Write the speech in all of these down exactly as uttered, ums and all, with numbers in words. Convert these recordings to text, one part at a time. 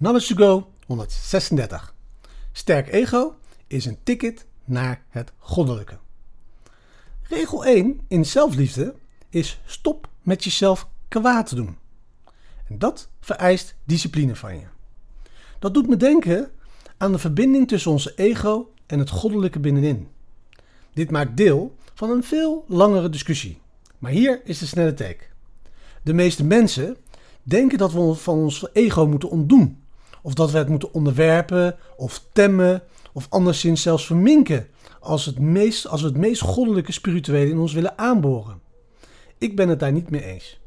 Numbers to go honderdzesendertig. Sterk ego is een ticket naar het goddelijke. Regel één in zelfliefde is stop met jezelf kwaad doen. En dat vereist discipline van je. Dat doet me denken aan de verbinding tussen onze ego en het goddelijke binnenin. Dit maakt deel van een veel langere discussie. Maar hier is de snelle take. De meeste mensen denken dat we van ons ego moeten ontdoen. Of dat we het moeten onderwerpen of temmen of anderszins zelfs verminken als, het meest, als we het meest goddelijke spirituele in ons willen aanboren. Ik ben het daar niet mee eens.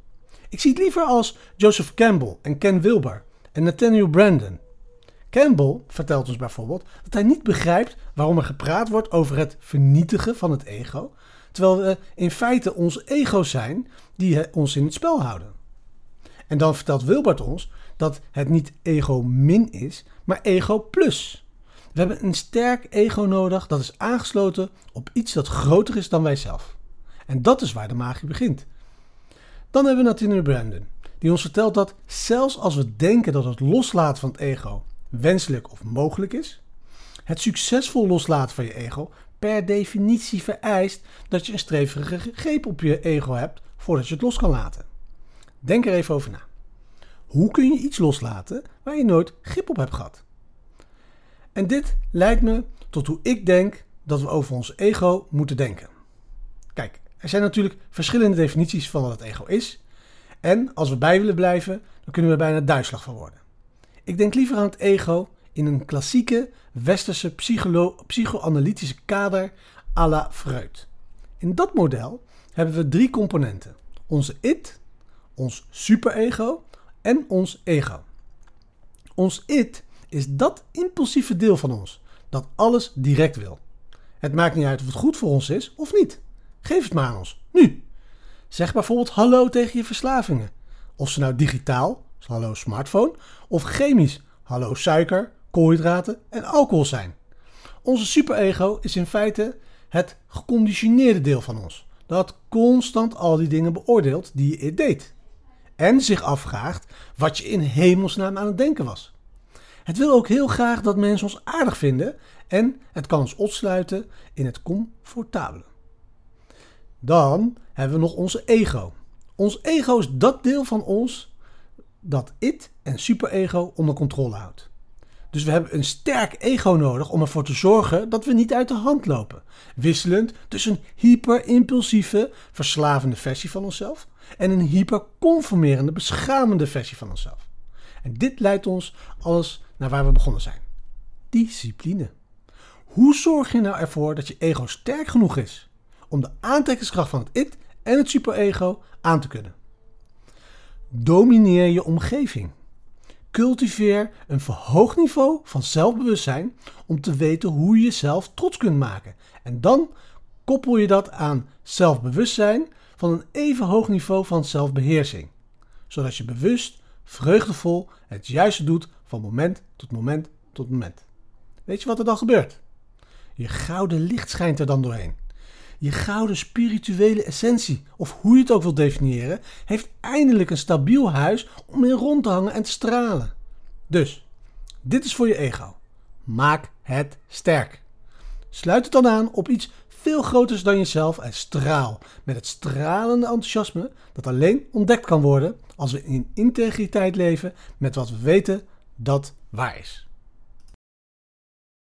Ik zie het liever als Joseph Campbell en Ken Wilber en Nathaniel Branden. Campbell vertelt ons bijvoorbeeld dat hij niet begrijpt waarom er gepraat wordt over het vernietigen van het ego, terwijl we in feite ons ego's zijn die ons in het spel houden. En dan vertelt Wilbert ons dat het niet ego min is, maar ego plus. We hebben een sterk ego nodig dat is aangesloten op iets dat groter is dan wijzelf. En dat is waar de magie begint. Dan hebben we Nathaniel Branden, die ons vertelt dat zelfs als we denken dat het loslaten van het ego wenselijk of mogelijk is, het succesvol loslaten van je ego per definitie vereist dat je een streverige greep op je ego hebt voordat je het los kan laten. Denk er even over na. Hoe kun je iets loslaten waar je nooit grip op hebt gehad? En dit leidt me tot hoe ik denk dat we over ons ego moeten denken. Kijk, er zijn natuurlijk verschillende definities van wat het ego is. En als we bij willen blijven, dan kunnen we er bijna duizelig van worden. Ik denk liever aan het ego in een klassieke westerse psycholo- psychoanalytische kader à la Freud. In dat model hebben we drie componenten. Onze it, ons superego en ons ego. Ons it is dat impulsieve deel van ons dat alles direct wil. Het maakt niet uit of het goed voor ons is of niet. Geef het maar aan ons, nu. Zeg bijvoorbeeld hallo tegen je verslavingen. Of ze nou digitaal, hallo smartphone, of chemisch, hallo suiker, koolhydraten en alcohol zijn. Onze superego is in feite het geconditioneerde deel van ons dat constant al die dingen beoordeelt die je it deed. En zich afvraagt wat je in hemelsnaam aan het denken was. Het wil ook heel graag dat mensen ons aardig vinden en het kan ons opsluiten in het comfortabele. Dan hebben we nog onze ego. Ons ego is dat deel van ons dat it en superego onder controle houdt. Dus we hebben een sterk ego nodig om ervoor te zorgen dat we niet uit de hand lopen. Wisselend tussen een hyperimpulsieve, verslavende versie van onszelf en een hyperconformerende, beschamende versie van onszelf. En dit leidt ons alles naar waar we begonnen zijn. Discipline. Hoe zorg je nou ervoor dat je ego sterk genoeg is om de aantrekkingskracht van het it en het superego aan te kunnen? Domineer je omgeving. Cultiveer een verhoogd niveau van zelfbewustzijn om te weten hoe je jezelf trots kunt maken. En dan koppel je dat aan zelfbewustzijn van een even hoog niveau van zelfbeheersing. Zodat je bewust, vreugdevol het juiste doet van moment tot moment tot moment. Weet je wat er dan gebeurt? Je gouden licht schijnt er dan doorheen. Je gouden spirituele essentie, of hoe je het ook wilt definiëren, heeft eindelijk een stabiel huis om in rond te hangen en te stralen. Dus, dit is voor je ego. Maak het sterk. Sluit het dan aan op iets veel groters dan jezelf en straal met het stralende enthousiasme dat alleen ontdekt kan worden als we in integriteit leven met wat we weten dat waar is.